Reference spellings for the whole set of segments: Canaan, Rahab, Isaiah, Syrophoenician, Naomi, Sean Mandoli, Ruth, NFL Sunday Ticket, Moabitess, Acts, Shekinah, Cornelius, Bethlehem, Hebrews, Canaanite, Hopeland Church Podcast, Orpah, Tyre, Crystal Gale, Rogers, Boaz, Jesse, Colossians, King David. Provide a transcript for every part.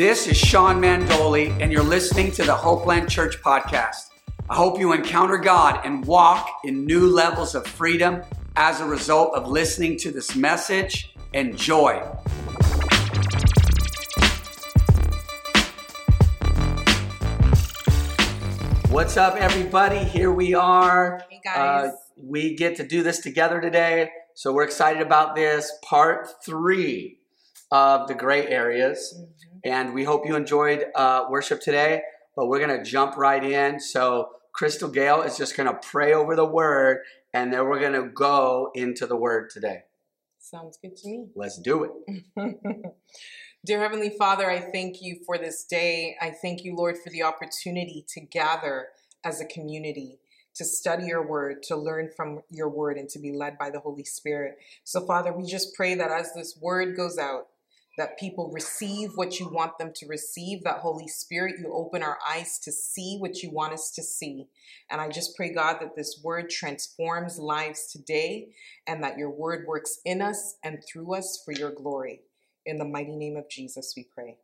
This is Sean Mandoli, and you're listening to the Hopeland Church Podcast. I hope you encounter God and walk in new levels of freedom as a result of listening to this message. Enjoy. What's up, everybody? Here we are. Hey, guys. We get to do this together today, so we're excited about this. Part 3 of the gray areas. Mm-hmm. And we hope you enjoyed worship today, but we're going to jump right in. So Crystal Gale is just going to pray over the word, and then we're going to go into the word today. Sounds good to me. Let's do it. Dear Heavenly Father, I thank you for this day. I thank you, Lord, for the opportunity to gather as a community, to study your word, to learn from your word, and to be led by the Holy Spirit. So, Father, we just pray that as this word goes out, that people receive what you want them to receive, that Holy Spirit, you open our eyes to see what you want us to see. And I just pray, God, that this word transforms lives today and that your word works in us and through us for your glory. In the mighty name of Jesus, we pray.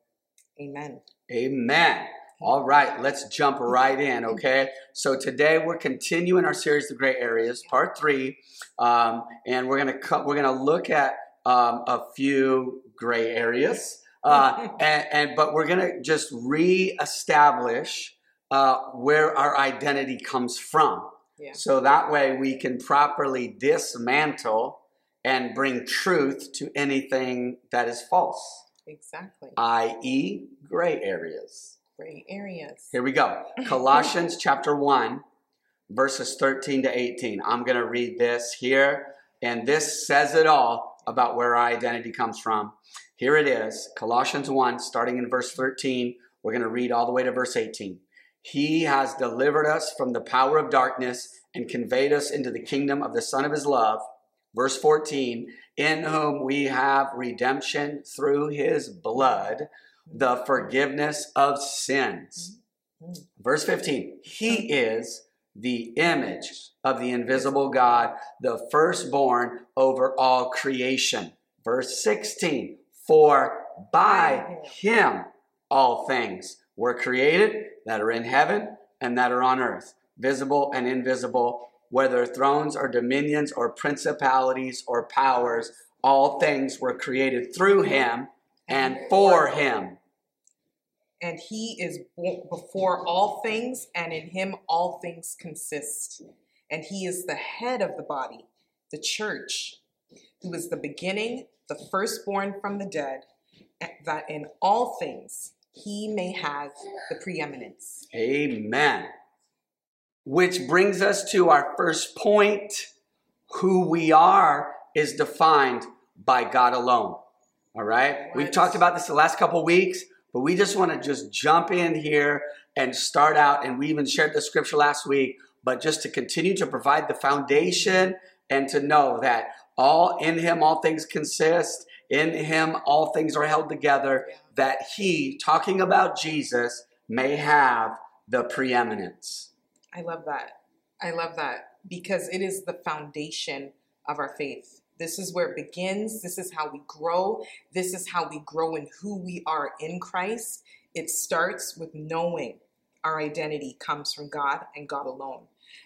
Amen. Amen. All right, let's jump right in, okay? So today we're continuing our series, The Gray Areas, Part 3, and we're gonna look at a few gray areas, but we're gonna just reestablish where our identity comes from, so that way we can properly dismantle and bring truth to anything that is false. Exactly. I.e., gray areas. Gray areas. Here we go. Colossians chapter 1, verses 13 to 18. I'm going to read this here, and this says it all about where our identity comes from. Here it is. Colossians 1, starting in verse 13. We're going to read all the way to verse 18. He has delivered us from the power of darkness and conveyed us into the kingdom of the Son of his love. Verse 14, in whom we have redemption through his blood, the forgiveness of sins. Verse 15, he is the image of the invisible God, the firstborn over all creation. Verse 16, for by him all things were created that are in heaven and that are on earth, visible and invisible, whether thrones or dominions or principalities or powers, all things were created through him and for him. And he is before all things, and in him all things consist. And he is the head of the body, the church, who is the beginning, the firstborn from the dead, that in all things he may have the preeminence. Amen. Which brings us to our first point. Who we are is defined by God alone. All right. We've talked about this the last couple of weeks, but we just want to just jump in here and start out. And we even shared the scripture last week, but just to continue to provide the foundation and to know that all in him, all things consist. In him, all things are held together, that he, talking about Jesus, may have the preeminence. I love that. I love that because it is the foundation of our faith. This is where it begins. This is how we grow. This is how we grow in who we are in Christ. It starts with knowing our identity comes from God and God alone.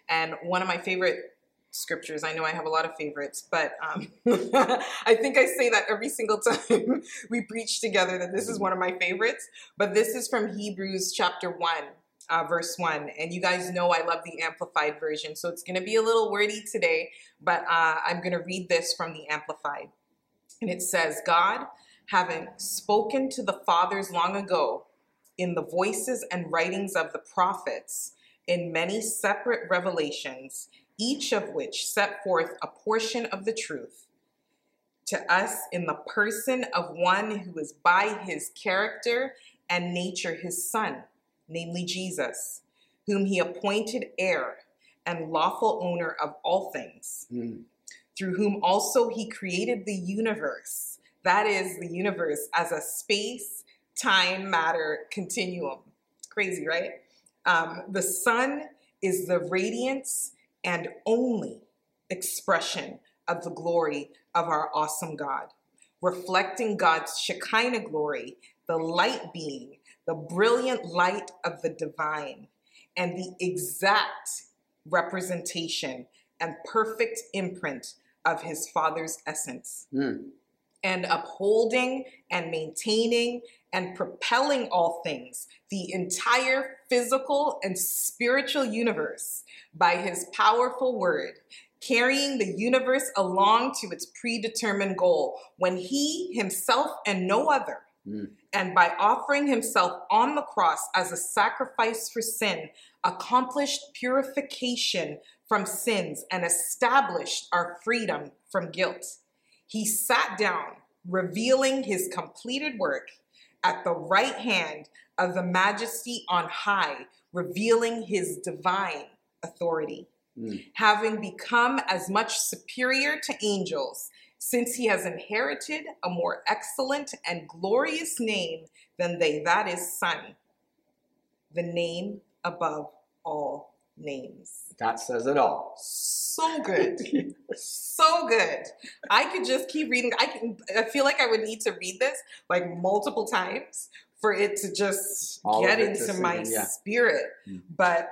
And one of my favorite scriptures, I know I have a lot of favorites, but I think I say that every single time we preach together that this is one of my favorites. But this is from Hebrews chapter 1. Verse 1. And you guys know I love the Amplified version, so it's going to be a little wordy today, but I'm going to read this from the Amplified. And it says, God, having spoken to the fathers long ago in the voices and writings of the prophets in many separate revelations, each of which set forth a portion of the truth to us in the person of one who is by his character and nature his son, namely Jesus, whom he appointed heir and lawful owner of all things, through whom also he created the universe. That is the universe as a space, time, matter continuum. Crazy, right? The sun is the radiance and only expression of the glory of our awesome God, reflecting God's Shekinah glory, the light being, the brilliant light of the divine, and the exact representation and perfect imprint of his Father's essence. And upholding and maintaining and propelling all things, the entire physical and spiritual universe, by his powerful word, carrying the universe along to its predetermined goal, when he himself and no other, and by offering himself on the cross as a sacrifice for sin, accomplished purification from sins and established our freedom from guilt. He sat down, revealing his completed work at the right hand of the Majesty on high, revealing his divine authority. Having become as much superior to angels, since he has inherited a more excellent and glorious name than they, that is Son, the name above all names. That says it all. So good. So good. I could just keep reading. I feel like I would need to read this like multiple times for it to just all get into my spirit. But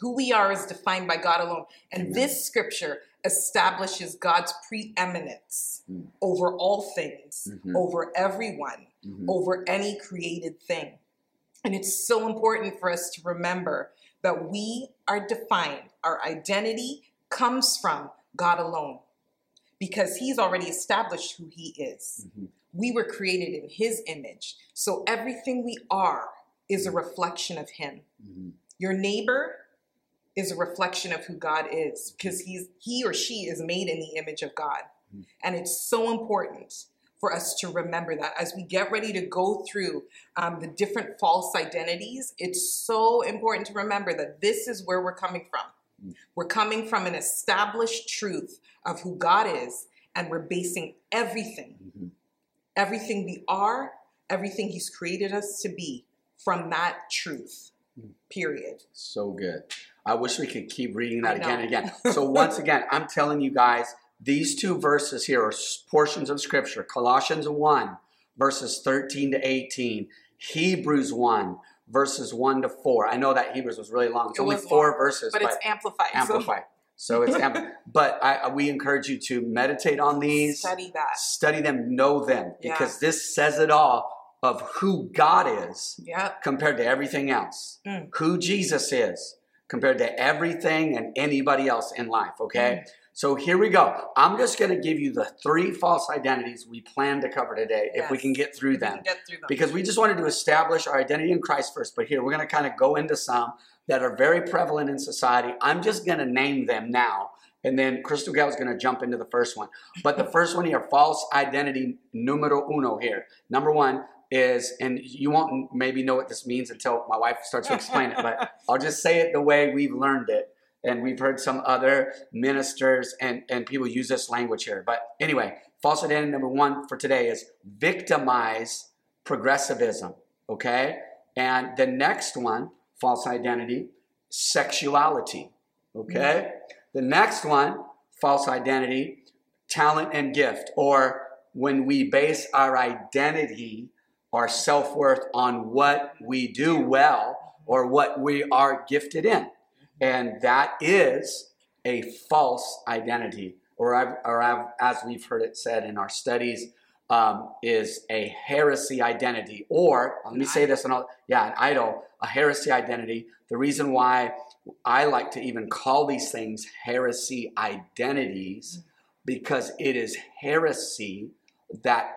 who we are is defined by God alone. And this scripture establishes God's preeminence over all things, over everyone, over any created thing. And it's so important for us to remember that we are defined. Our identity comes from God alone, because he's already established who he is. We were created in his image. So everything we are is a reflection of him. Your neighbor is a reflection of who God is, because he or she is made in the image of God. And it's so important for us to remember that as we get ready to go through the different false identities. It's so important to remember that this is where we're coming from. We're coming from an established truth of who God is, and we're basing everything, everything we are, everything he's created us to be, from that truth, period. So good. I wish we could keep reading that again and again. So once again, I'm telling you guys, these two verses here are portions of scripture. Colossians 1, verses 13 to 18. Hebrews 1, verses 1 to 4. I know that Hebrews was really long. It's only four verses. But it's amplified. Amplified. So it's amplified. But we encourage you to meditate on these. Study that. Study them. Know them. Because this says it all of who God is compared to everything else. Who Jesus is compared to everything and anybody else in life, okay? So here we go. I'm just going to give you the three false identities we plan to cover today, if we can get through them. Because we just wanted to establish our identity in Christ first, but here we're going to kind of go into some that are very prevalent in society. I'm just going to name them now, and then Crystal Gale is going to jump into the first one. But the first one here, false identity numero uno here. Number one is, and you won't maybe know what this means until my wife starts to explain it, but I'll just say it the way we've learned it. And we've heard some other ministers and people use this language here. But anyway, false identity number one for today is victimize progressivism, okay? And the next one, false identity, sexuality, okay? The next one, false identity, talent and gift, or when we base our identity, our self-worth on what we do well or what we are gifted in. And that is a false identity, or as we've heard it said in our studies, is a heresy identity, or let me say this, an idol, a heresy identity. The reason why I like to even call these things heresy identities, because it is heresy that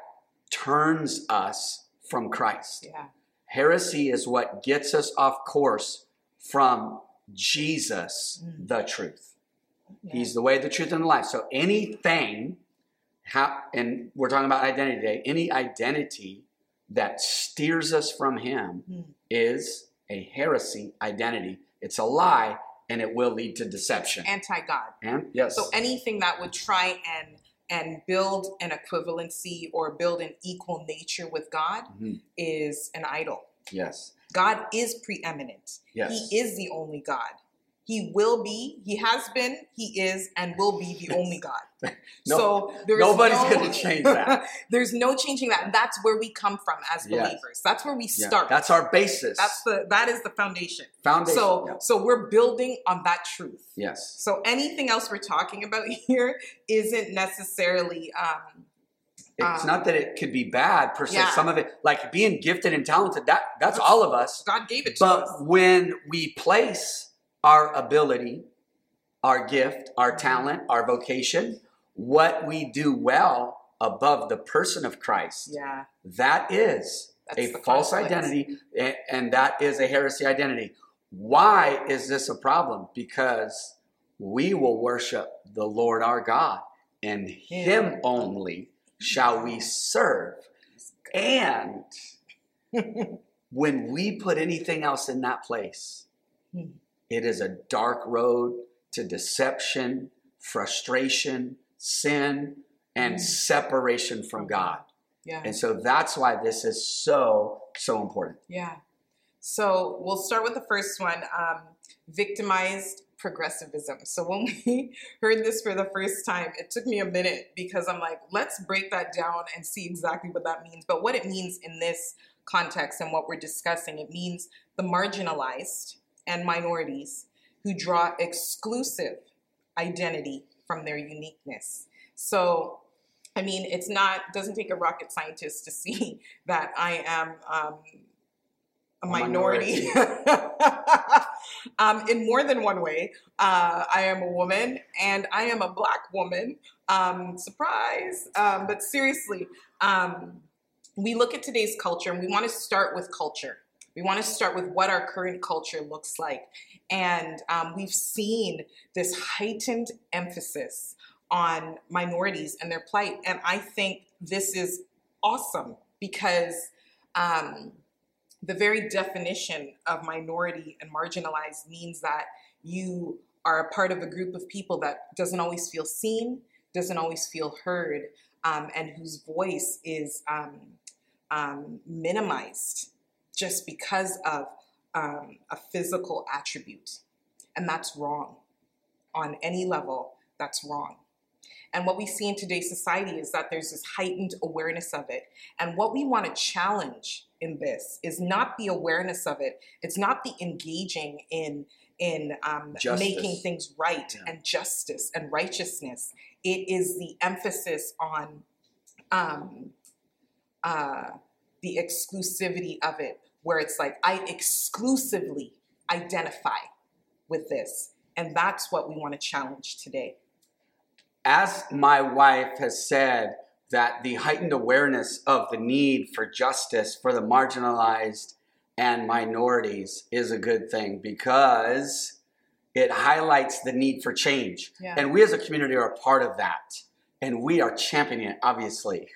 turns us from Christ. Heresy is what gets us off course from Jesus, the truth. He's the way, the truth, and the life. So anything, and we're talking about identity today, any identity that steers us from him is a heresy identity. It's a lie, and it will lead to deception. Anti-God. And, yes. So anything that would try and build an equivalency or build an equal nature with God is an idol. Yes. God is preeminent. Yes. He is the only God. He will be, he has been, he is, and will be the only God. Nobody's going to change that. There's no changing that. That's where we come from as believers. That's where we start. That's our basis. That is the foundation. So we're building on that truth. Yes. So anything else we're talking about here isn't necessarily... it's not that it could be bad per se. Yeah. Some of it, like being gifted and talented, that's all of us. God gave it to us. But when we place... our ability, our gift, our talent, our vocation, what we do well above the person of Christ. Yeah. That is a false identity, and that is a heresy identity. Why is this a problem? Because we will worship the Lord our God, and Him only shall we serve. And when we put anything else in that place, it is a dark road to deception, frustration, sin, and separation from God. Yeah. And so that's why this is so, so important. Yeah. So we'll start with the first one, victimized progressivism. So when we heard this for the first time, it took me a minute because I'm like, let's break that down and see exactly what that means. But what it means in this context and what we're discussing, it means the marginalized and minorities who draw exclusive identity from their uniqueness. So, I mean, doesn't take a rocket scientist to see that I am a minority. In more than one way. I am a woman, and I am a Black woman. Surprise. But seriously, we look at today's culture, and we want to start with culture. We want to start with what our current culture looks like. And we've seen this heightened emphasis on minorities and their plight. And I think this is awesome because the very definition of minority and marginalized means that you are a part of a group of people that doesn't always feel seen, doesn't always feel heard, and whose voice is minimized just because of a physical attribute. And that's wrong. On any level, that's wrong. And what we see in today's society is that there's this heightened awareness of it. And what we want to challenge in this is not the awareness of it. It's not the engaging in making things right and justice and righteousness. It is the emphasis on the exclusivity of it, where it's like, I exclusively identify with this. And that's what we want to challenge today. As my wife has said, that the heightened awareness of the need for justice for the marginalized and minorities is a good thing because it highlights the need for change. Yeah. And we as a community are a part of that. And we are championing it, obviously.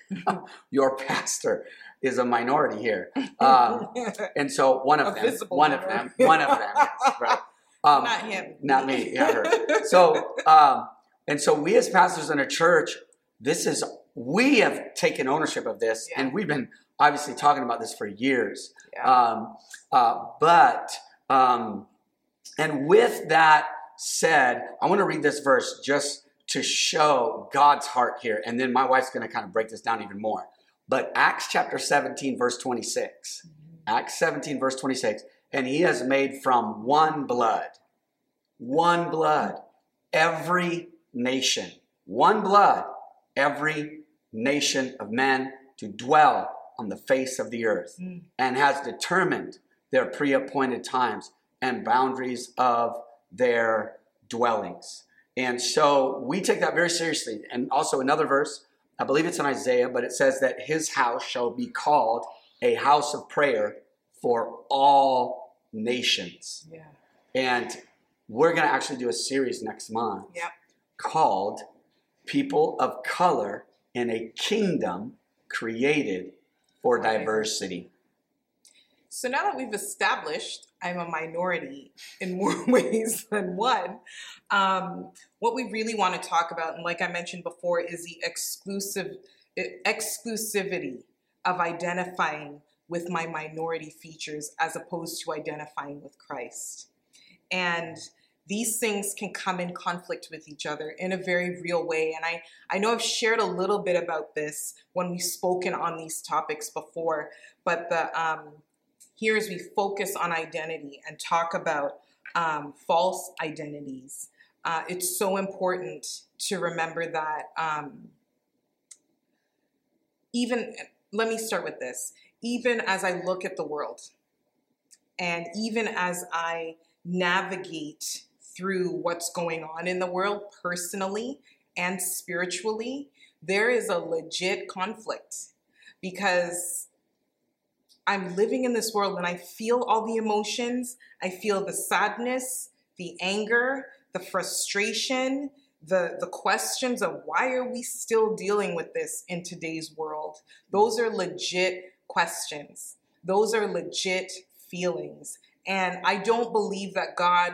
Your pastor is a minority here. And so one of them, yes, right. Not him. Not me, her. So, and so we as pastors in a church, we have taken ownership of this, and we've been obviously talking about this for years. Yeah. And with that said, I want to read this verse just to show God's heart here. And then my wife's going to kind of break this down even more. But Acts chapter 17, verse 26. Acts 17, verse 26. And He has made from one blood, every nation. One blood, every nation of men to dwell on the face of the earth. And has determined their pre-appointed times and boundaries of their dwellings. And so we take that very seriously. And also another verse, I believe it's in Isaiah, but it says that His house shall be called a house of prayer for all nations. Yeah. And we're going to actually do a series next month called People of Color in a Kingdom Created for Diversity. So now that we've established I'm a minority in more ways than one, what we really want to talk about, and like I mentioned before, is the exclusivity of identifying with my minority features as opposed to identifying with Christ. And these things can come in conflict with each other in a very real way. And I know I've shared a little bit about this when we've spoken on these topics before, but here as we focus on identity and talk about false identities, it's so important to remember that even, let me start with this, even as I look at the world and even as I navigate through what's going on in the world personally and spiritually, there is a legit conflict because I'm living in this world and I feel all the emotions. I feel the sadness, the anger, the frustration, the questions of why are we still dealing with this in today's world? Those are legit questions. Those are legit feelings. And I don't believe that God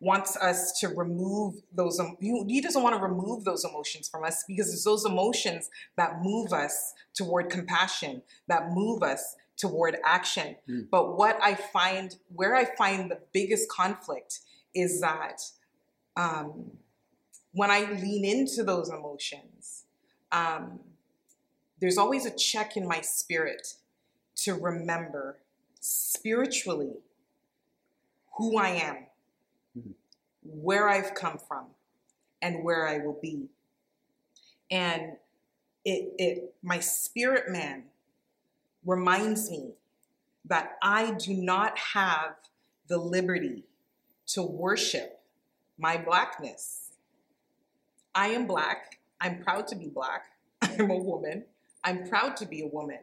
wants us to remove those. He doesn't want to remove those emotions from us because it's those emotions that move us toward compassion, that move us toward action. Mm. But what I find, where I find the biggest conflict is that when I lean into those emotions, there's always a check in my spirit to remember spiritually who I am, where I've come from, and where I will be. And my spirit man reminds me that I do not have the liberty to worship my blackness. I am black. I'm proud to be black. I'm a woman. I'm proud to be a woman.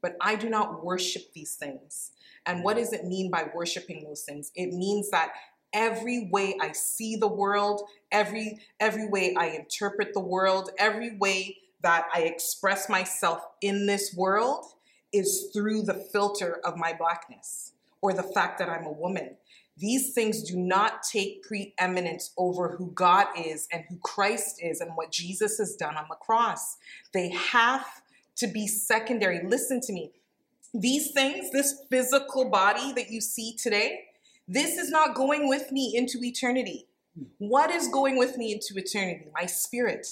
But I do not worship these things. And what does it mean by worshiping those things? It means that every way I see the world, every way I interpret the world, every way that I express myself in this world is through the filter of my blackness or the fact that I'm a woman. These things do not take preeminence over who God is and who Christ is and what Jesus has done on the cross. They have to be secondary. Listen to me. These things, this physical body that you see today, this is not going with me into eternity. What is going with me into eternity? My spirit.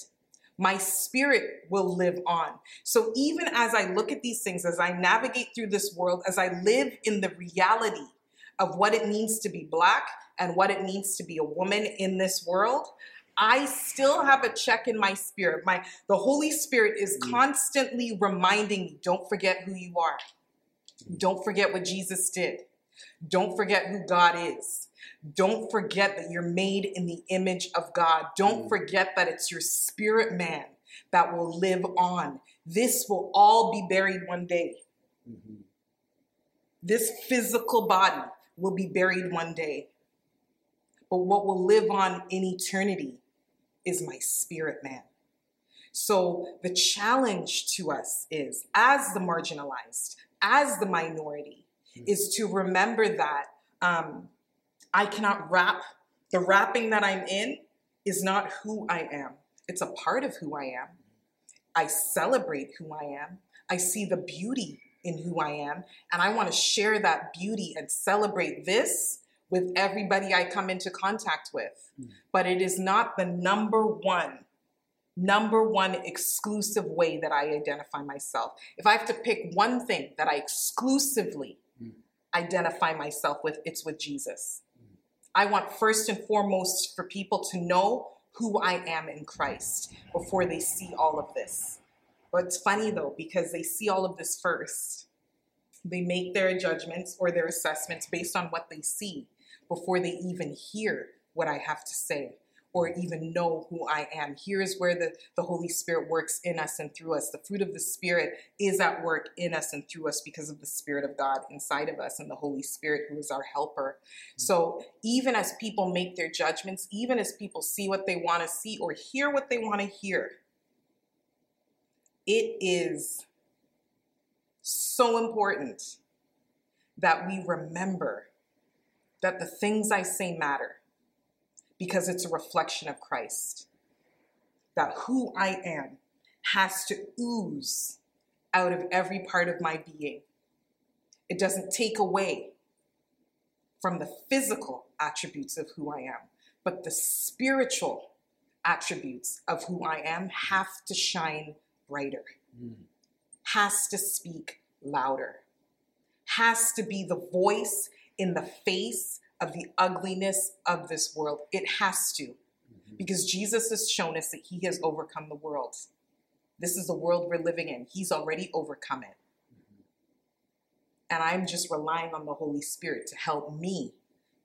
My spirit will live on. So even as I look at these things, as I navigate through this world, as I live in the reality of what it means to be black and what it means to be a woman in this world, I still have a check in my spirit. The Holy Spirit is constantly reminding me, don't forget who you are. Don't forget what Jesus did. Don't forget who God is. Don't forget that you're made in the image of God. Don't forget that it's your spirit man that will live on. This will all be buried one day. Mm-hmm. This physical body will be buried one day. But what will live on in eternity is my spirit man. So the challenge to us is, as the marginalized, as the minority, is to remember that I cannot wrap, the wrapping that I'm in is not who I am. It's a part of who I am. I celebrate who I am. I see the beauty in who I am. And I want to share that beauty and celebrate this with everybody I come into contact with. But it is not the number one exclusive way that I identify myself. If I have to pick one thing that I exclusively identify myself with, it's with Jesus. I want first and foremost for people to know who I am in Christ before they see all of this. But it's funny though, because they see all of this first. They make their judgments or their assessments based on what they see before they even hear what I have to say or even know who I am. Here is where the Holy Spirit works in us and through us. The fruit of the Spirit is at work in us and through us because of the Spirit of God inside of us and the Holy Spirit who is our helper. So even as people make their judgments, even as people see what they want to see or hear what they want to hear, it is so important that we remember that the things I say matter because it's a reflection of Christ. That who I am has to ooze out of every part of my being. It doesn't take away from the physical attributes of who I am, but the spiritual attributes of who I am have to shine brighter, has to speak louder, has to be the voice in the face of the ugliness of this world. It has to, because Jesus has shown us that he has overcome the world. This is the world we're living in. He's already overcome it. And I'm just relying on the Holy Spirit to help me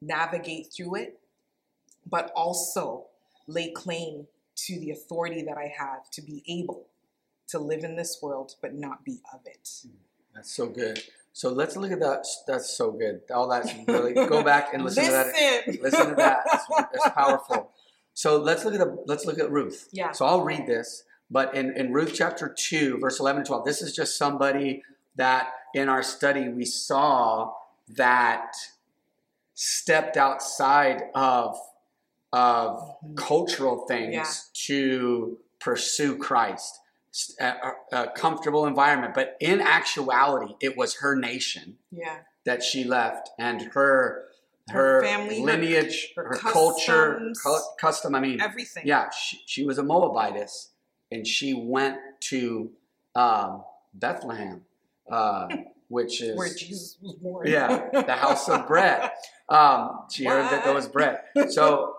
navigate through it, but also lay claim to the authority that I have to be able to live in this world, but not be of it. That's so good. So let's look at that. That's so good. All that's really, go back and listen to that. Listen to that. It's powerful. So let's look at Ruth. Yeah. So I'll read this, but in Ruth chapter 2, verse 11 to 12, this is just somebody that in our study we saw that stepped outside of cultural things to pursue Christ. A comfortable environment, but in actuality, it was her nation that she left, and her family, lineage, her customs, culture, custom. I mean, everything. Yeah, she was a Moabitess, and she went to Bethlehem, which is where Jesus was born. Yeah, the house of bread. She heard that there was bread, so.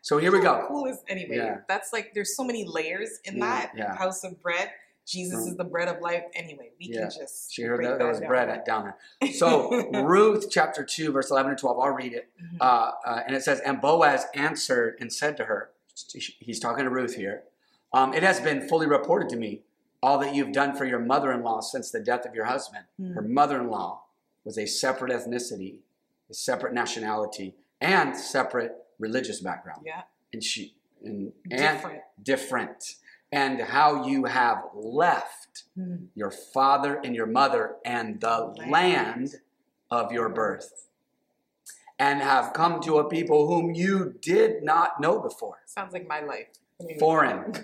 So here we go. Cool is, anyway, that's like, there's so many layers in that house of bread. Jesus is the bread of life. Anyway, we can just she heard that there was bread down there. So Ruth chapter 2, verse 11 and 12, I'll read it. And it says, and Boaz answered and said to her, he's talking to Ruth here, it has been fully reported to me all that you've done for your mother-in-law since the death of your husband. Her mother-in-law was a separate ethnicity, a separate nationality, and separate religious background, and she different, and how you have left your father and your mother and the land of your birth, and have come to a people whom you did not know before. Sounds like my life. Foreign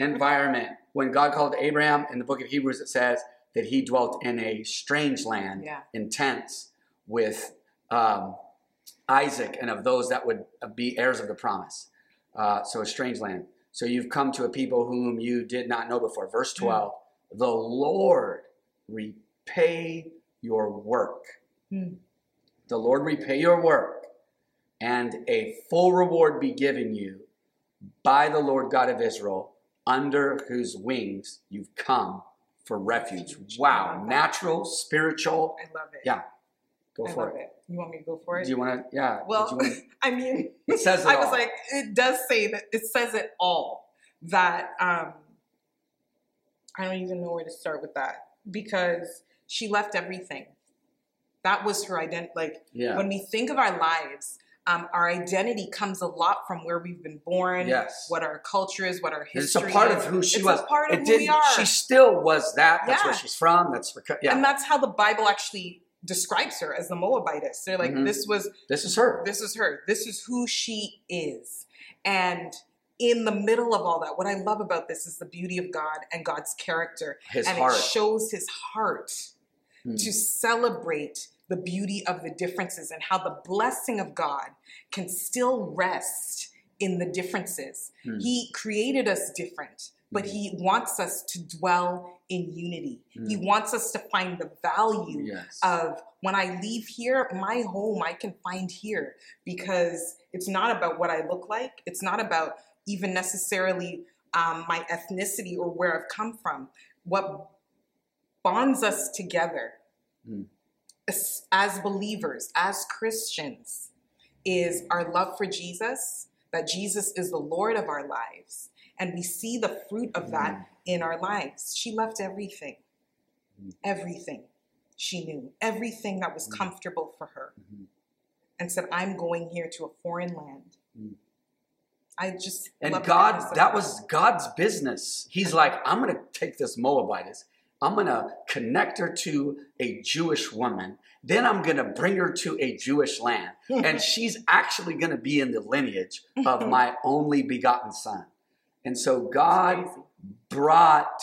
environment. When God called Abraham in the book of Hebrews, it says that he dwelt in a strange land, in tents with Isaac and of those that would be heirs of the promise. So a strange land. So you've come to a people whom you did not know before. Verse 12, the Lord repay your work. The Lord repay your work, and a full reward be given you by the Lord God of Israel, under whose wings you've come for refuge. Wow. Natural, spiritual. I love it. Yeah. Go for it. You want me to go for it? Do you want to? Yeah. Well, I mean, it says it all. I was like, it does say that. It says it all. That I don't even know where to start with that, because she left everything. That was her identity. Like when we think of our lives, our identity comes a lot from where we've been born, what our culture is, what our history is. It's a part of who she was. It's a part of who we are. She still was that. That's where she's from. And that's how the Bible actually describes her, as the Moabitess. They're like, this is her. This is who she is. And in the middle of all that, what I love about this is the beauty of God and God's character. His heart. It shows his heart to celebrate the beauty of the differences and how the blessing of God can still rest in the differences. He created us different, but he wants us to dwell in unity. He wants us to find the value of, when I leave here, my home I can find here, because it's not about what I look like. It's not about even necessarily my ethnicity or where I've come from. What bonds us together as believers, as Christians, is our love for Jesus, that Jesus is the Lord of our lives. And we see the fruit of that in our lives. She left everything, everything she knew, everything that was comfortable for her, and said, I'm going here to a foreign land. That was God's business. He's like, I'm going to take this Moabitess. I'm going to connect her to a Jewish woman. Then I'm going to bring her to a Jewish land. And she's actually going to be in the lineage of my only begotten son. And so God brought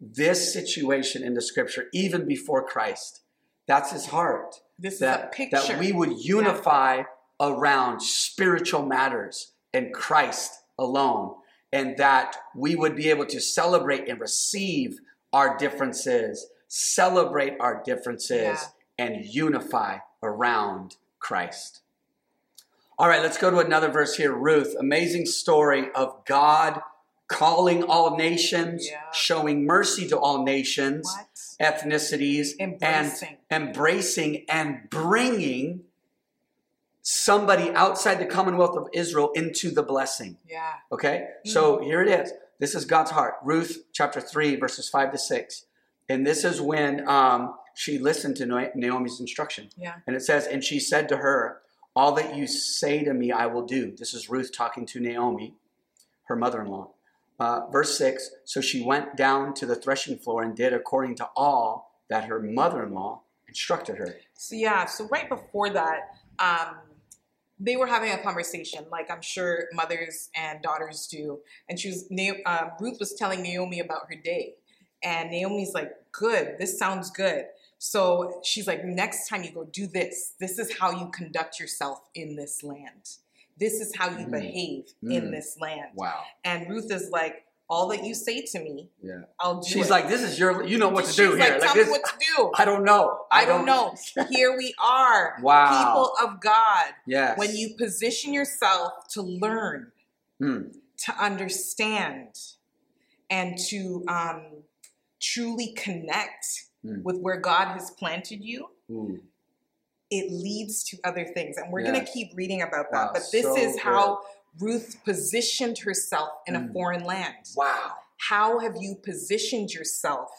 this situation into Scripture even before Christ. That's his heart. This that, is a picture. That we would unify around spiritual matters and Christ alone, and that we would be able to celebrate and receive our differences, celebrate our differences, and unify around Christ. All right, let's go to another verse here. Ruth, amazing story of God calling all nations, showing mercy to all nations, ethnicities, embracing and bringing somebody outside the Commonwealth of Israel into the blessing. Yeah. Okay, so here it is. This is God's heart. Ruth chapter 3, verses 5-6. And this is when she listened to Naomi's instruction. Yeah. And it says, and she said to her, all that you say to me, I will do. This is Ruth talking to Naomi, her mother-in-law. Verse 6, so she went down to the threshing floor and did according to all that her mother-in-law instructed her. So so right before that, they were having a conversation, like I'm sure mothers and daughters do. And she was Ruth was telling Naomi about her day. And Naomi's like, good, this sounds good. So she's like, next time you go, do this. This is how you conduct yourself in this land. This is how you behave in this land. Wow. And Ruth is like, all that you say to me, I'll do it. She's like, this is your, you know what to do here. She's like, tell me what to do. I don't know. I don't know. Here we are. Wow. People of God. Yes. When you position yourself to learn, to understand, and to truly connect with where God has planted you, it leads to other things. And we're going to keep reading about that. Wow, but this is how Ruth positioned herself in a foreign land. Wow. How have you positioned yourself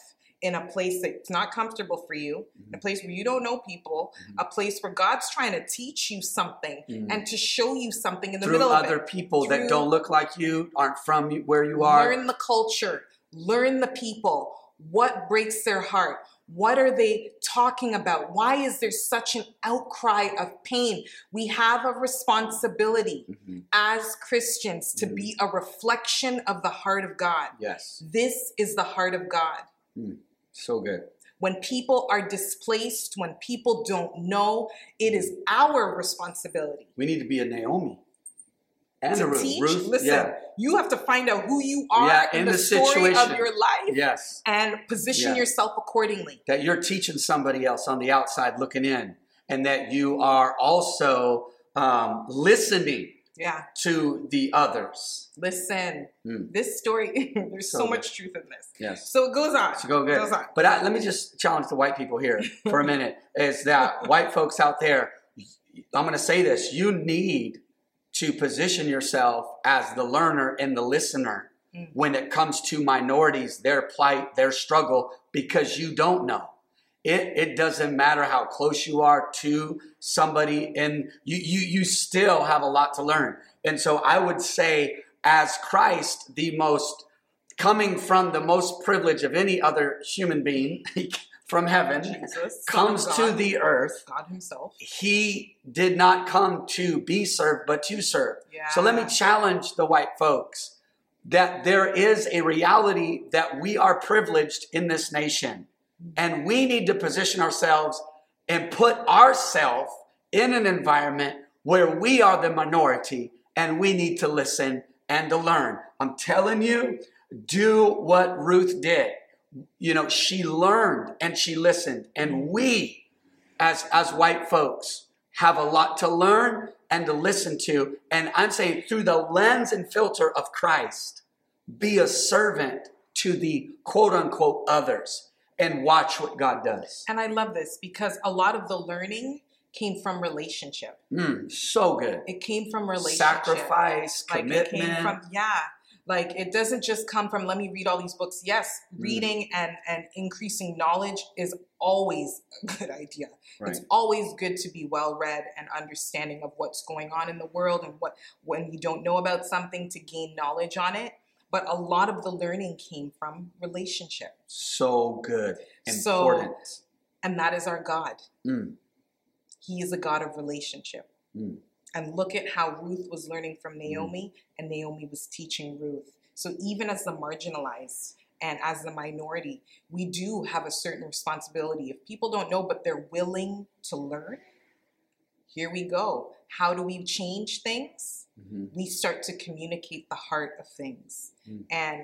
in a place that's not comfortable for you, a place where you don't know people, a place where God's trying to teach you something and to show you something in the middle of it. Through other people that don't look like you, aren't from where you are. Learn the culture. Learn the people. What breaks their heart? What are they talking about? Why is there such an outcry of pain? We have a responsibility as Christians to be a reflection of the heart of God. Yes. This is the heart of God. So good. When people are displaced, when people don't know, it is our responsibility. We need to be a Naomi. And to teach, Ruth, listen, you have to find out who you are in the story of your life and position yourself accordingly. That you're teaching somebody else on the outside looking in, and that you are also listening to the others. Listen, this story, there's so much truth in this. Yes. So it goes on. But let me just challenge the white people here for a minute, is that white folks out there, I'm going to say this, you need to position yourself as the learner and the listener when it comes to minorities, their plight, their struggle, because you don't know. It doesn't matter how close you are to somebody, and you still have a lot to learn. And so I would say, as Christ, coming from the most privilege of any other human being from heaven, Jesus, comes to the earth. God himself. He did not come to be served, but to serve. Yeah. So let me challenge the white folks that there is a reality that we are privileged in this nation. And we need to position ourselves and put ourselves in an environment where we are the minority, and we need to listen and to learn. I'm telling you, do what Ruth did. You know, she learned and she listened. And we, as white folks, have a lot to learn and to listen to. And I'm saying, through the lens and filter of Christ, be a servant to the quote unquote others and watch what God does. And I love this, because a lot of the learning came from relationship. So good. It came from relationship. Sacrifice, commitment. It came from, like, it doesn't just come from, let me read all these books. Yes, reading and increasing knowledge is always a good idea. Right. It's always good to be well-read and understanding of what's going on in the world, and when you don't know about something, to gain knowledge on it. But a lot of the learning came from relationship. So good. Important. So, and that is our God. He is a God of relationship. And look at how Ruth was learning from Naomi, and Naomi was teaching Ruth. So even as the marginalized, and as the minority, we do have a certain responsibility. If people don't know, but they're willing to learn, here we go. How do we change things? Mm-hmm. We start to communicate the heart of things. Mm-hmm. And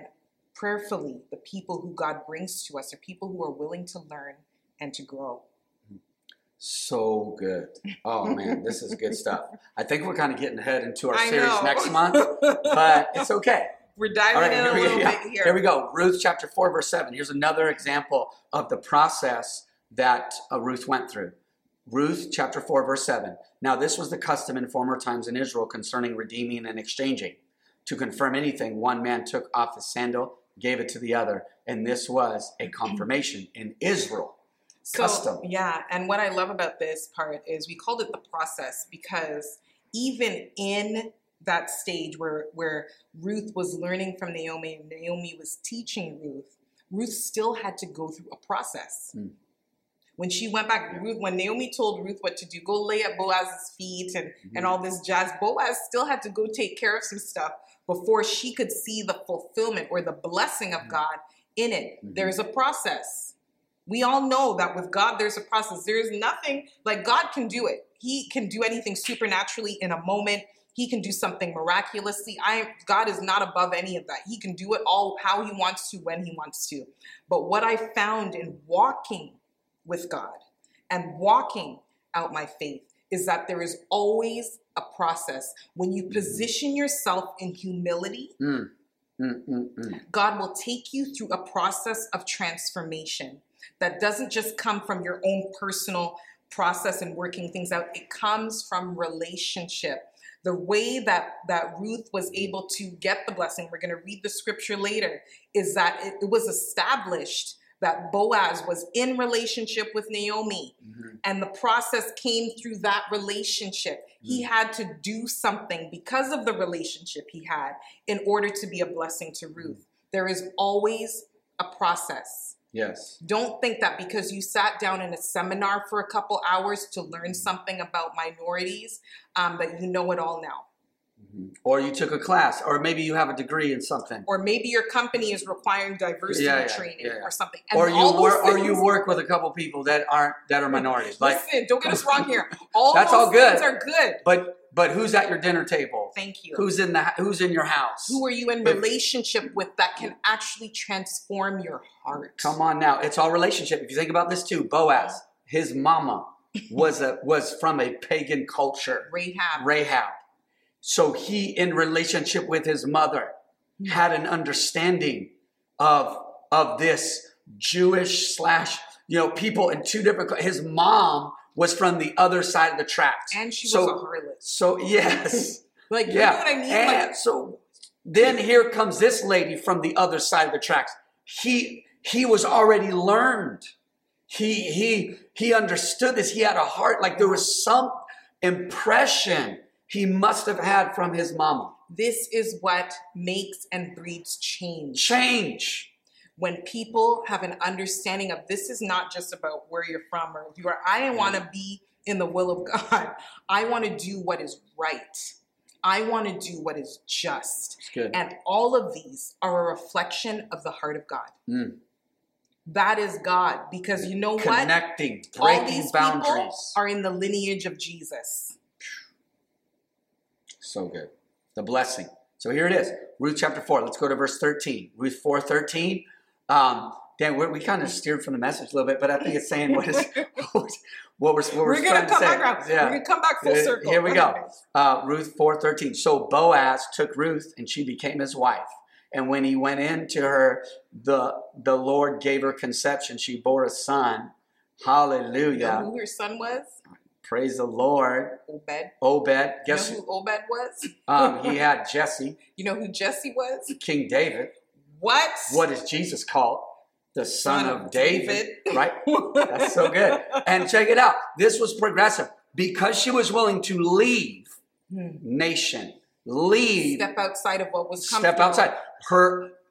prayerfully, the people who God brings to us are people who are willing to learn and to grow. So good. Oh, man, this is good stuff. I think we're kind of getting ahead into our series next month, but it's okay. We're diving in a little bit here. Here we go. Ruth chapter 4, verse 7. Here's another example of the process that Ruth went through. Ruth chapter 4, verse 7. Now, this was the custom in former times in Israel concerning redeeming and exchanging. To confirm anything, one man took off his sandal, gave it to the other, and this was a confirmation in Israel. Custom. So, yeah, and what I love about this part is we called it the process, because even in that stage where Ruth was learning from Naomi and Naomi was teaching Ruth, Ruth still had to go through a process. Mm. When she went back, when Naomi told Ruth what to do, go lay at Boaz's feet and all this jazz, Boaz still had to go take care of some stuff before she could see the fulfillment or the blessing of God in it. Mm-hmm. There's a process. We all know that with God, there's a process. There is nothing, like God can do it. He can do anything supernaturally in a moment. He can do something miraculously. God is not above any of that. He can do it all how he wants to, when he wants to. But what I found in walking with God and walking out my faith is that there is always a process. When you position yourself in humility, God will take you through a process of transformation. That doesn't just come from your own personal process and working things out. It comes from relationship. The way that Ruth was able to get the blessing, we're going to read the scripture later, is that it was established that Boaz was in relationship with Naomi. Mm-hmm. And the process came through that relationship. Mm-hmm. He had to do something because of the relationship he had in order to be a blessing to Ruth. There is always a process. Yes. Don't think that because you sat down in a seminar for a couple hours to learn something about minorities, that you know it all now. Mm-hmm. Or you took a class, or maybe you have a degree in something. Or maybe your company is requiring diversity training or something. And or you work with a couple people that are minorities. Like, listen, don't get us wrong here. All those things are good. But who's at your dinner table? Thank you. Who's in your house? Who are you in relationship with that can actually transform your heart? Come on now. It's all relationship. If you think about this too, Boaz, his mama was from a pagan culture. Rahab. So he, in relationship with his mother, had an understanding of this Jewish / people in two different, his mom was from the other side of the tract. And she was a harlot. So, yes. You know what I mean? And so then here comes this lady from the other side of the tracts. He was already learned. He understood this. He had a heart. Like, there was some impression he must have had from his mama. This is what makes and breeds change. When people have an understanding of this is not just about where you're from or you are. I want to be in the will of God. I want to do what is right. I want to do what is just. And all of these are a reflection of the heart of God. Mm. That is God, because you know what? Connecting, breaking all these boundaries. People are in the lineage of Jesus. So good. The blessing. So here it is. Ruth chapter 4. Let's go to verse 13. Ruth 4:13. Dan, we kind of steered from the message a little bit, but I think it's saying what we're trying to say. We're going to come back full circle. Here we go. Ruth 4:13. So Boaz took Ruth, and she became his wife. And when he went in to her, the Lord gave her conception. She bore a son. Hallelujah. You know who her son was? Praise the Lord. Obed. Guess who Obed was? He had Jesse. You know who Jesse was? King David. What? What is Jesus called? The son of David. Right? That's so good. And check it out. This was progressive. Because she was willing to leave nation, step outside of what was comfortable.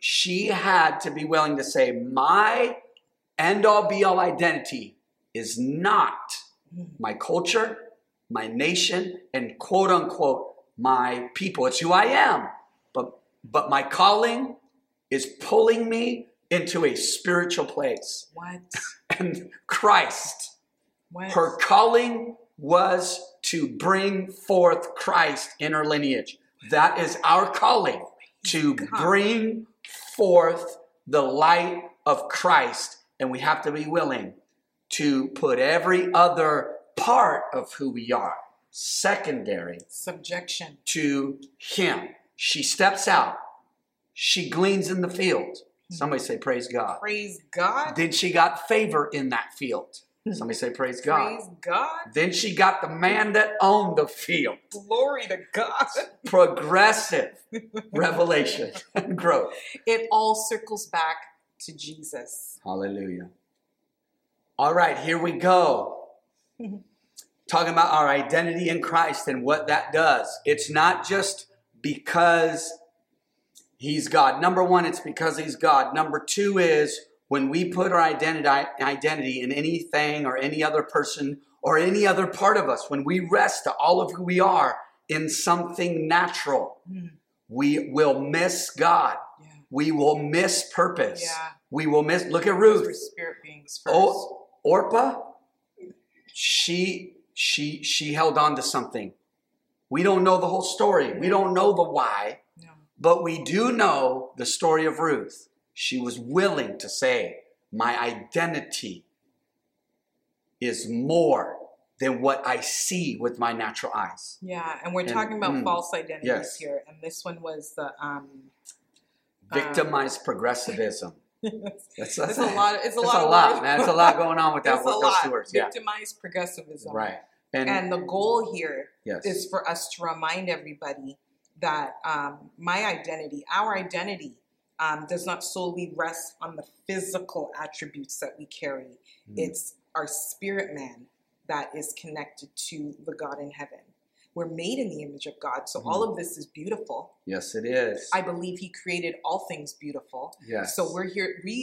She had to be willing to say, my end all be all identity is not my culture, my nation, and quote unquote, my people. It's who I am. But my calling is pulling me into a spiritual place. What? And Christ, what? Her calling was to bring forth Christ in her lineage. That is our calling, to bring forth the light of Christ. And we have to be willing to put every other part of who we are, secondary, subjection to him. She steps out. She gleans in the field. Somebody say, praise God. Praise God. Then she got favor in that field. Somebody say, praise God. Praise God. Then she got the man that owned the field. Glory to God. Progressive revelation and growth. It all circles back to Jesus. Hallelujah. All right, here we go. Talking about our identity in Christ and what that does. It's not just because he's God. Number one, it's because he's God. Number two is, when we put our identity in anything or any other person or any other part of us, when we rest all of who we are in something natural, we will miss God. Yeah. We will miss purpose. Yeah. We will miss, look at Ruth. Those spirit beings first. Oh, Orpah, she held on to something. We don't know the whole story. We don't know the why, but we do know the story of Ruth. She was willing to say, my identity is more than what I see with my natural eyes. Yeah, and we're talking about false identities here. And this one was the... victimized progressivism. That's a lot. It's a lot, man. It's a lot going on with that. It's a lot. Words. Victimized progressivism. Right. And the goal here is for us to remind everybody that our identity, does not solely rest on the physical attributes that we carry. It's our spirit man that is connected to the God in heaven. We're made in the image of God, so all of this is beautiful. Yes, it is. I believe he created all things beautiful. Yes. So we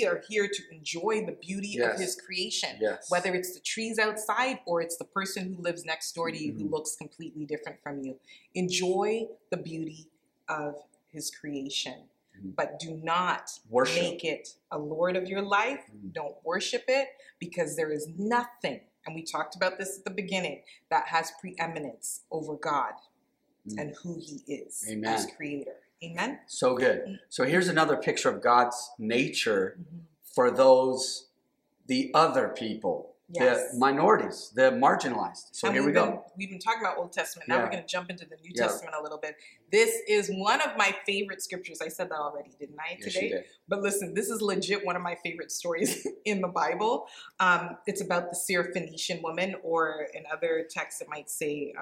are here to enjoy the beauty of his creation, whether it's the trees outside or it's the person who lives next door to you who looks completely different from you. Enjoy the beauty of his creation. But do not make it a Lord of your life. Don't worship it, because there is nothing, and we talked about this at the beginning, that has preeminence over God and who he is as creator. Amen? So good. So here's another picture of God's nature for those, the other people, the minorities, the marginalized. So and here we go. We've been talking about Old Testament. Now we're going to jump into the New Testament a little bit. This is one of my favorite scriptures. I said that already, didn't I, today? Yes, you did. But listen, this is legit one of my favorite stories in the Bible. It's about the Syrophoenician woman, or in other texts it might say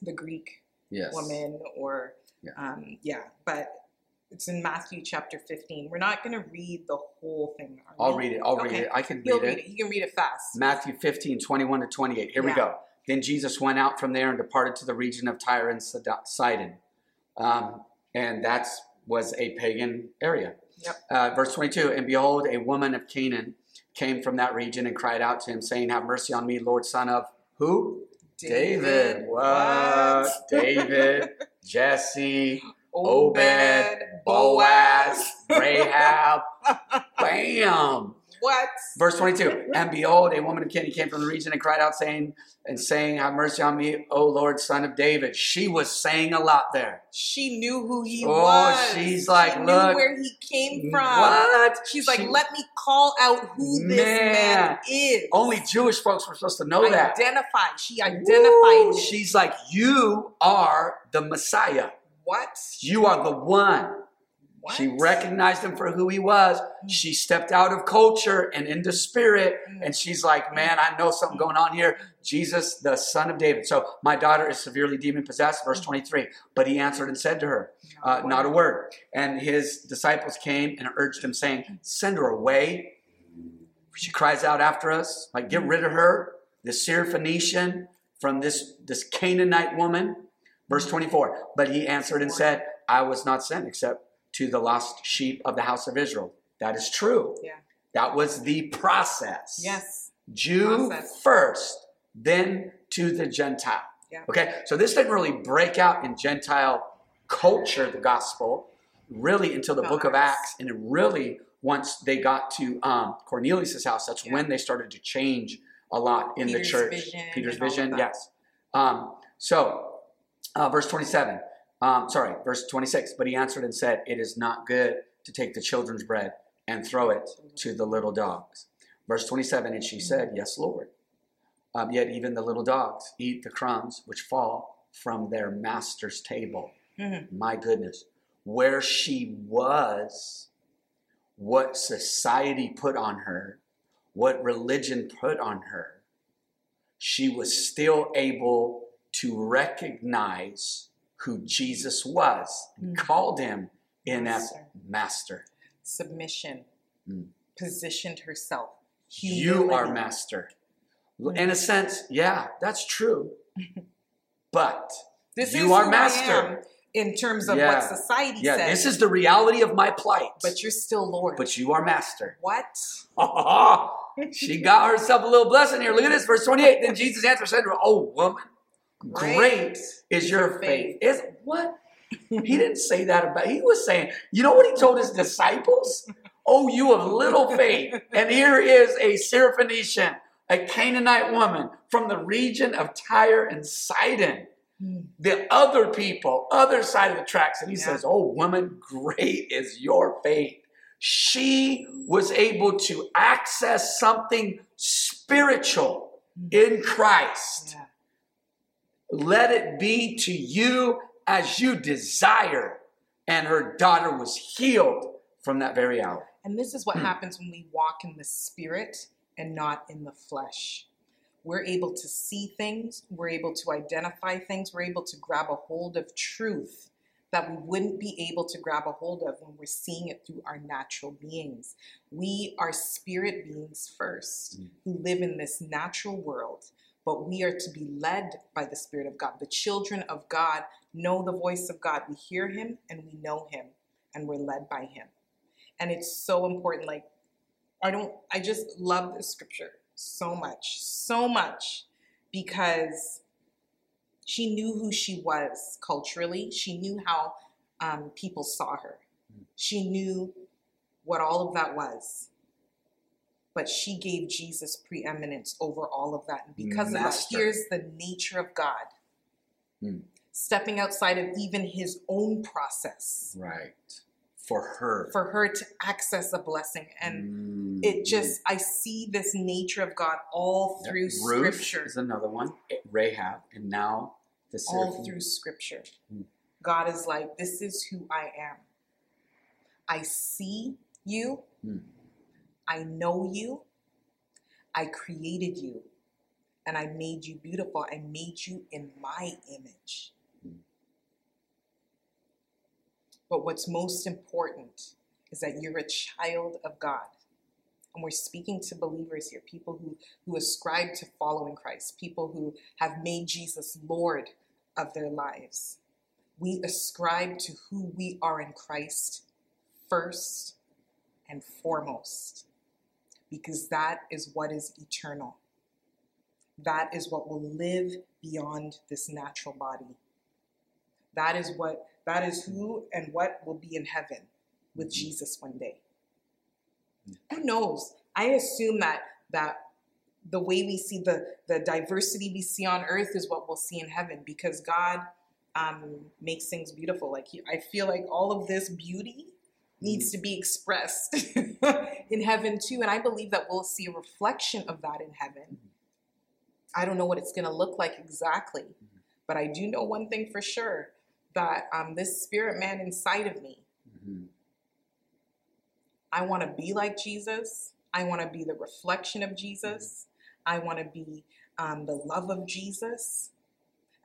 the Greek woman, or but it's in Matthew chapter 15. We're not going to read the whole thing. I'll read it. I can read it. You can read it fast. Matthew 15, 21 to 28. Here we go. Then Jesus went out from there and departed to the region of Tyre and Sidon. And that was a pagan area. Yep. Verse 22, and behold, a woman of Canaan came from that region and cried out to him, saying, have mercy on me, Lord, son of who? David. What? David, Jesse, Obed, Boaz, Rahab, bam. What? Verse 22, and behold, a woman of Canaan came from the region and cried out, saying, have mercy on me, O Lord, son of David. She was saying a lot there. She knew who he was. She's like, she knew where he came from. What? She's like, let me call out who this man is. Only Jewish folks were supposed to know that. She identified. She's like, you are the Messiah. What? You are the one. What? She recognized him for who he was. She stepped out of culture and into spirit. And she's like, man, I know something going on here. Jesus, the son of David. So my daughter is severely demon possessed. Verse 23. But he answered and said to her, not a word. And his disciples came and urged him, saying, send her away. She cries out after us, like, get rid of her. The Syrophoenician from this Canaanite woman. Verse 24, but he answered and said, I was not sent except to the lost sheep of the house of Israel. That is true. Yeah. That was the process. Yes. Jew first, then to the Gentile. Yeah. Okay, so this didn't really break out in Gentile culture, the gospel, really until the book of Acts, and it really once they got to Cornelius' house, that's when they started to change a lot in Peter's the church. Vision, Peter's vision, yes. Verse 26. But he answered and said, it is not good to take the children's bread and throw it to the little dogs. Verse 27, and she said, yes, Lord. Yet even the little dogs eat the crumbs which fall from their master's table. Mm-hmm. My goodness. Where she was, what society put on her, what religion put on her, she was still able to recognize who Jesus was and called him in as master. Submission. Positioned herself. Humility. You are master. In a sense, yeah, that's true. But this you is are master. In terms of what society says. Yeah, this is the reality of my plight. But you're still Lord. But you are master. What? Oh, she got herself a little blessing here. Look at this, verse 28. Then Jesus answered, said to her, oh, woman, great is your faith. Is what? He didn't say that about it. He was saying, you know what he told his disciples? Oh, you of little faith. And here is a Syrophoenician, a Canaanite woman from the region of Tyre and Sidon. The other people, other side of the tracks. And he says, oh, woman, great is your faith. She was able to access something spiritual in Christ. Yeah. Let it be to you as you desire. And her daughter was healed from that very hour. And this is what happens when we walk in the spirit and not in the flesh. We're able to see things. We're able to identify things. We're able to grab a hold of truth that we wouldn't be able to grab a hold of when we're seeing it through our natural beings. We are spirit beings first who live in this natural world, but we are to be led by the Spirit of God. The children of God know the voice of God. We hear him and we know him and we're led by him. And it's so important. Like, I just love this scripture. So much, because she knew who she was culturally. She knew how people saw her. She knew what all of that was. But she gave Jesus preeminence over all of that. And because of that, here's the nature of God. Stepping outside of even his own process. Right. For her to access a blessing. And it just, I see this nature of God all through Scripture. Ruth is another one. Rahab. And now the all through Scripture. God is like, this is who I am. I see you. I know you. I created you. And I made you beautiful. I made you in my image. But what's most important is that you're a child of God. And we're speaking to believers here, people who ascribe to following Christ, people who have made Jesus Lord of their lives. We ascribe to who we are in Christ first and foremost, because that is what is eternal. That is what will live beyond this natural body. That is who and what will be in heaven with Jesus one day. Who knows? I assume that the way we see the diversity we see on earth is what we'll see in heaven, because God makes things beautiful. Like I feel like all of this beauty needs to be expressed in heaven too. And I believe that we'll see a reflection of that in heaven. I don't know what it's going to look like exactly, but I do know one thing for sure. That this spirit man inside of me, I want to be like Jesus. I want to be the reflection of Jesus. I want to be the love of Jesus.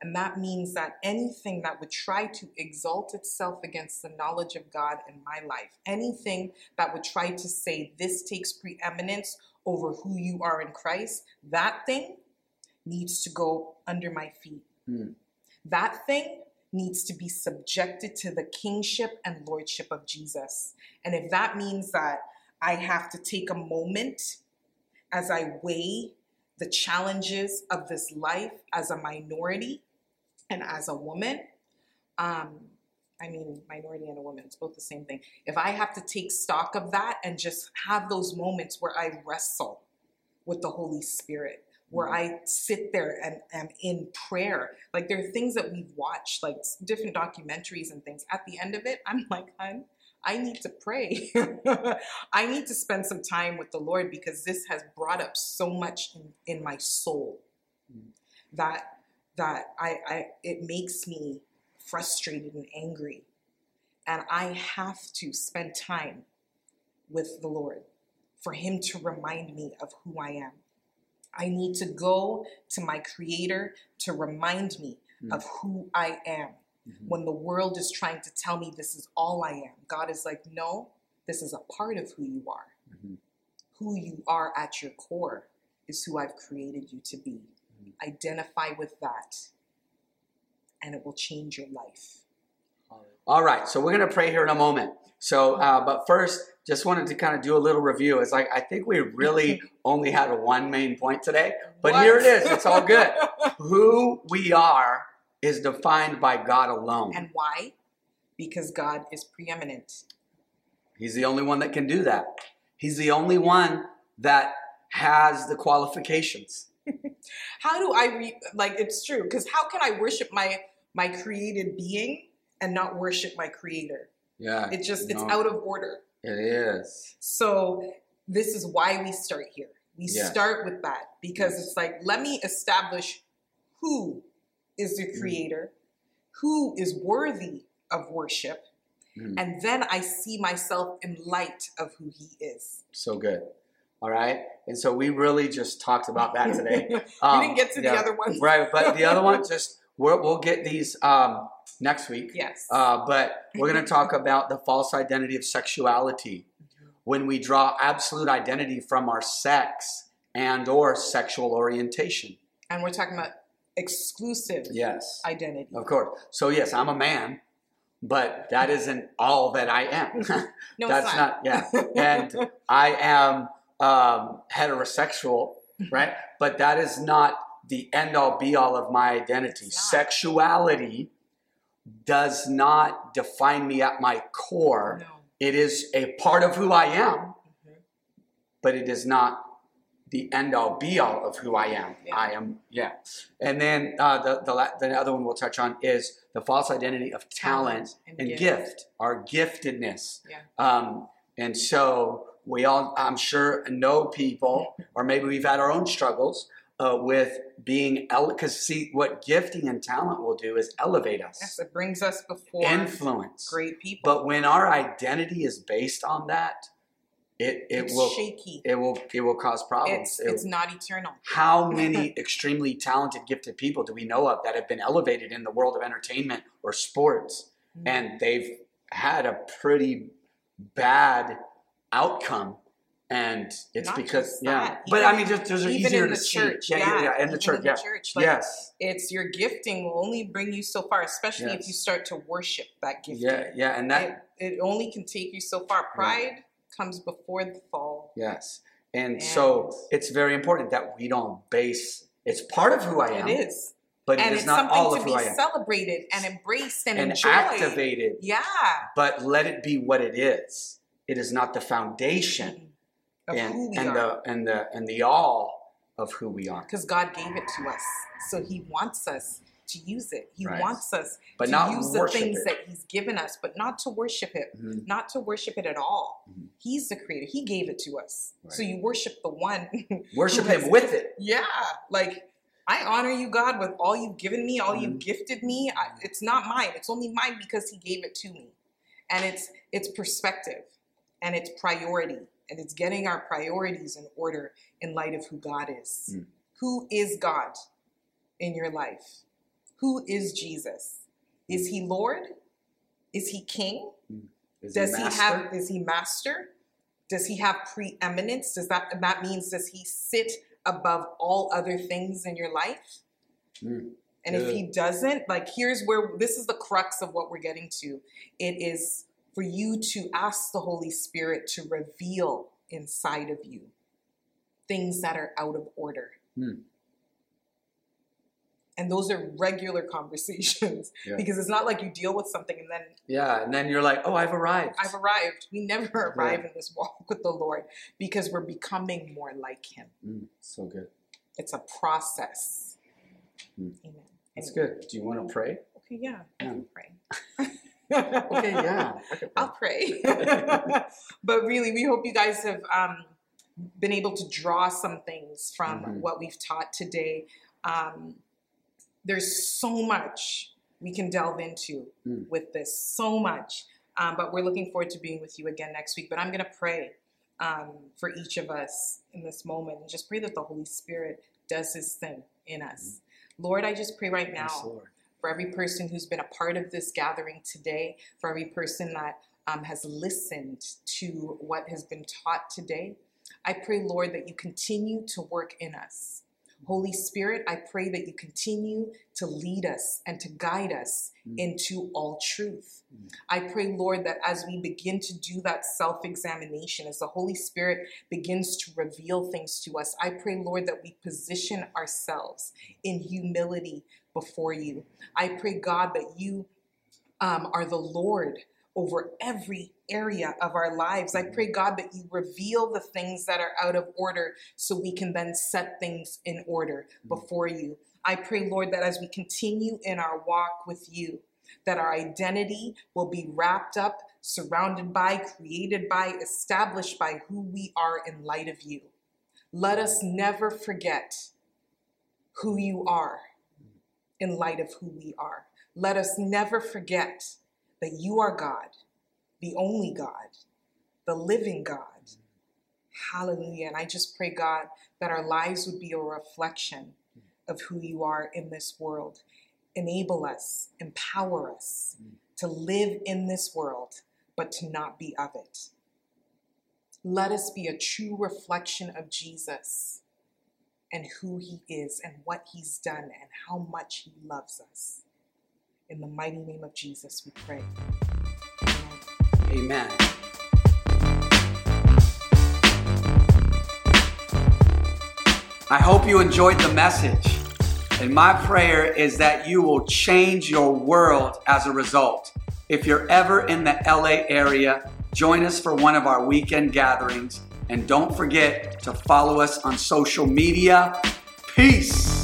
And that means that anything that would try to exalt itself against the knowledge of God in my life, anything that would try to say this takes preeminence over who you are in Christ, that thing needs to go under my feet. That thing needs to be subjected to the kingship and lordship of Jesus. And if that means that I have to take a moment as I weigh the challenges of this life as a minority and as a woman, I mean, minority and a woman, it's both the same thing. If I have to take stock of that and just have those moments where I wrestle with the Holy Spirit, where I sit there and am in prayer. Like, there are things that we've watched, like different documentaries and things. At the end of it, I'm like, hon, I need to pray. I need to spend some time with the Lord, because this has brought up so much in my soul that it makes me frustrated and angry. And I have to spend time with the Lord for him to remind me of who I am. I need to go to my Creator to remind me of who I am. Mm-hmm. When the world is trying to tell me this is all I am, God is like, no, this is a part of who you are. Mm-hmm. Who you are at your core is who I've created you to be. Mm-hmm. Identify with that, and it will change your life. All right, so we're going to pray here in a moment. So, but first, just wanted to kind of do a little review. It's like, I think we really only had one main point today, but here it is. It's all good. Who we are is defined by God alone. And why? Because God is preeminent. He's the only one that can do that. He's the only one that has the qualifications. How do I, it's true, because how can I worship my created being and not worship my Creator? Yeah. It just, it's out of order. It is. So this is why we start here. We start with that, because it's like, let me establish who is the Creator, who is worthy of worship, and then I see myself in light of who he is. So good. All right. And so we really just talked about that today. We didn't get to the other ones. Right. But the other one, just we'll get these next week. Yes. But we're going to talk about the false identity of sexuality. When we draw absolute identity from our sex and or sexual orientation. And we're talking about exclusive identity. Of course. So yes, I'm a man, but that isn't all that I am. No, that's not. And I am heterosexual, right? But that is not the end all be all of my identity. Sexuality does not define me at my core. No. It is a part of who I am, but it is not the end all be all of who I am. Yeah. And then the other one we'll touch on is the false identity of talent and gift, our giftedness. Yeah. And so we all, I'm sure, know people, or maybe we've had our own struggles with being, because see, what gifting and talent will do is elevate us. Yes, it brings us before influence. Great people. But when our identity is based on that, It's will shaky. It will cause problems. It's not eternal. How many extremely talented, gifted people do we know of that have been elevated in the world of entertainment or sports, and they've had a pretty bad outcome? And it's not because those are easier to see. In the church. It's your gifting will only bring you so far, especially if you start to worship that gifting. And that it only can take you so far. Pride comes before the fall. Yes. And so it's very important that we don't base, it's part of who I am. It is. But it is not all of who I am. And it's something to be celebrated and embraced and enjoyed. And activated. Yeah. But let it be what it is. It is not the foundation of who we are. And the all of who we are. Because God gave it to us. So he wants us to use it. He wants us to use the things that he's given us, but not to worship it, not to worship it at all. Mm-hmm. He's the Creator. He gave it to us. Right. So you worship the one. Worship him with it. Yeah. Like, I honor you, God, with all you've given me, all you've gifted me. It's not mine. It's only mine because he gave it to me. And it's perspective, and it's priority, and it's getting our priorities in order in light of who God is. Mm. Who is God in your life? Who is Jesus? Is he Lord? Is he King? Is he Master? Does he have preeminence? Does he sit above all other things in your life? Mm. And if he doesn't, this is the crux of what we're getting to. It is for you to ask the Holy Spirit to reveal inside of you things that are out of order. Mm. And those are regular conversations because it's not like you deal with something and then... Yeah, and then you're like, oh, I've arrived. I've arrived. We never arrive in this walk with the Lord because we're becoming more like him. So good. It's a process. Amen. That's good. Do you want to pray? Okay, yeah. I can pray. Okay, yeah. I'll pray. But really, we hope you guys have been able to draw some things from what we've taught today. There's so much we can delve into with this, so much. But we're looking forward to being with you again next week. But I'm going to pray for each of us in this moment. And just pray that the Holy Spirit does his thing in us. Lord, I just pray right now for every person who's been a part of this gathering today, for every person that has listened to what has been taught today. I pray, Lord, that you continue to work in us. Holy Spirit, I pray that you continue to lead us and to guide us into all truth. I pray, Lord, that as we begin to do that self-examination, as the Holy Spirit begins to reveal things to us, I pray, Lord, that we position ourselves in humility before you. I pray, God, that you are the Lord over every area of our lives. I pray, God, that you reveal the things that are out of order so we can then set things in order before you. I pray, Lord, that as we continue in our walk with you, that our identity will be wrapped up, surrounded by, created by, established by who we are in light of you. Let us never forget who you are in light of who we are. Let us never forget that you are God, the only God, the living God. Hallelujah. And I just pray, God, that our lives would be a reflection of who you are in this world. Enable us, empower us to live in this world, but to not be of it. Let us be a true reflection of Jesus and who he is and what he's done and how much he loves us. In the mighty name of Jesus, we pray. Amen. Amen. I hope you enjoyed the message. And my prayer is that you will change your world as a result. If you're ever in the LA area, join us for one of our weekend gatherings. And don't forget to follow us on social media. Peace.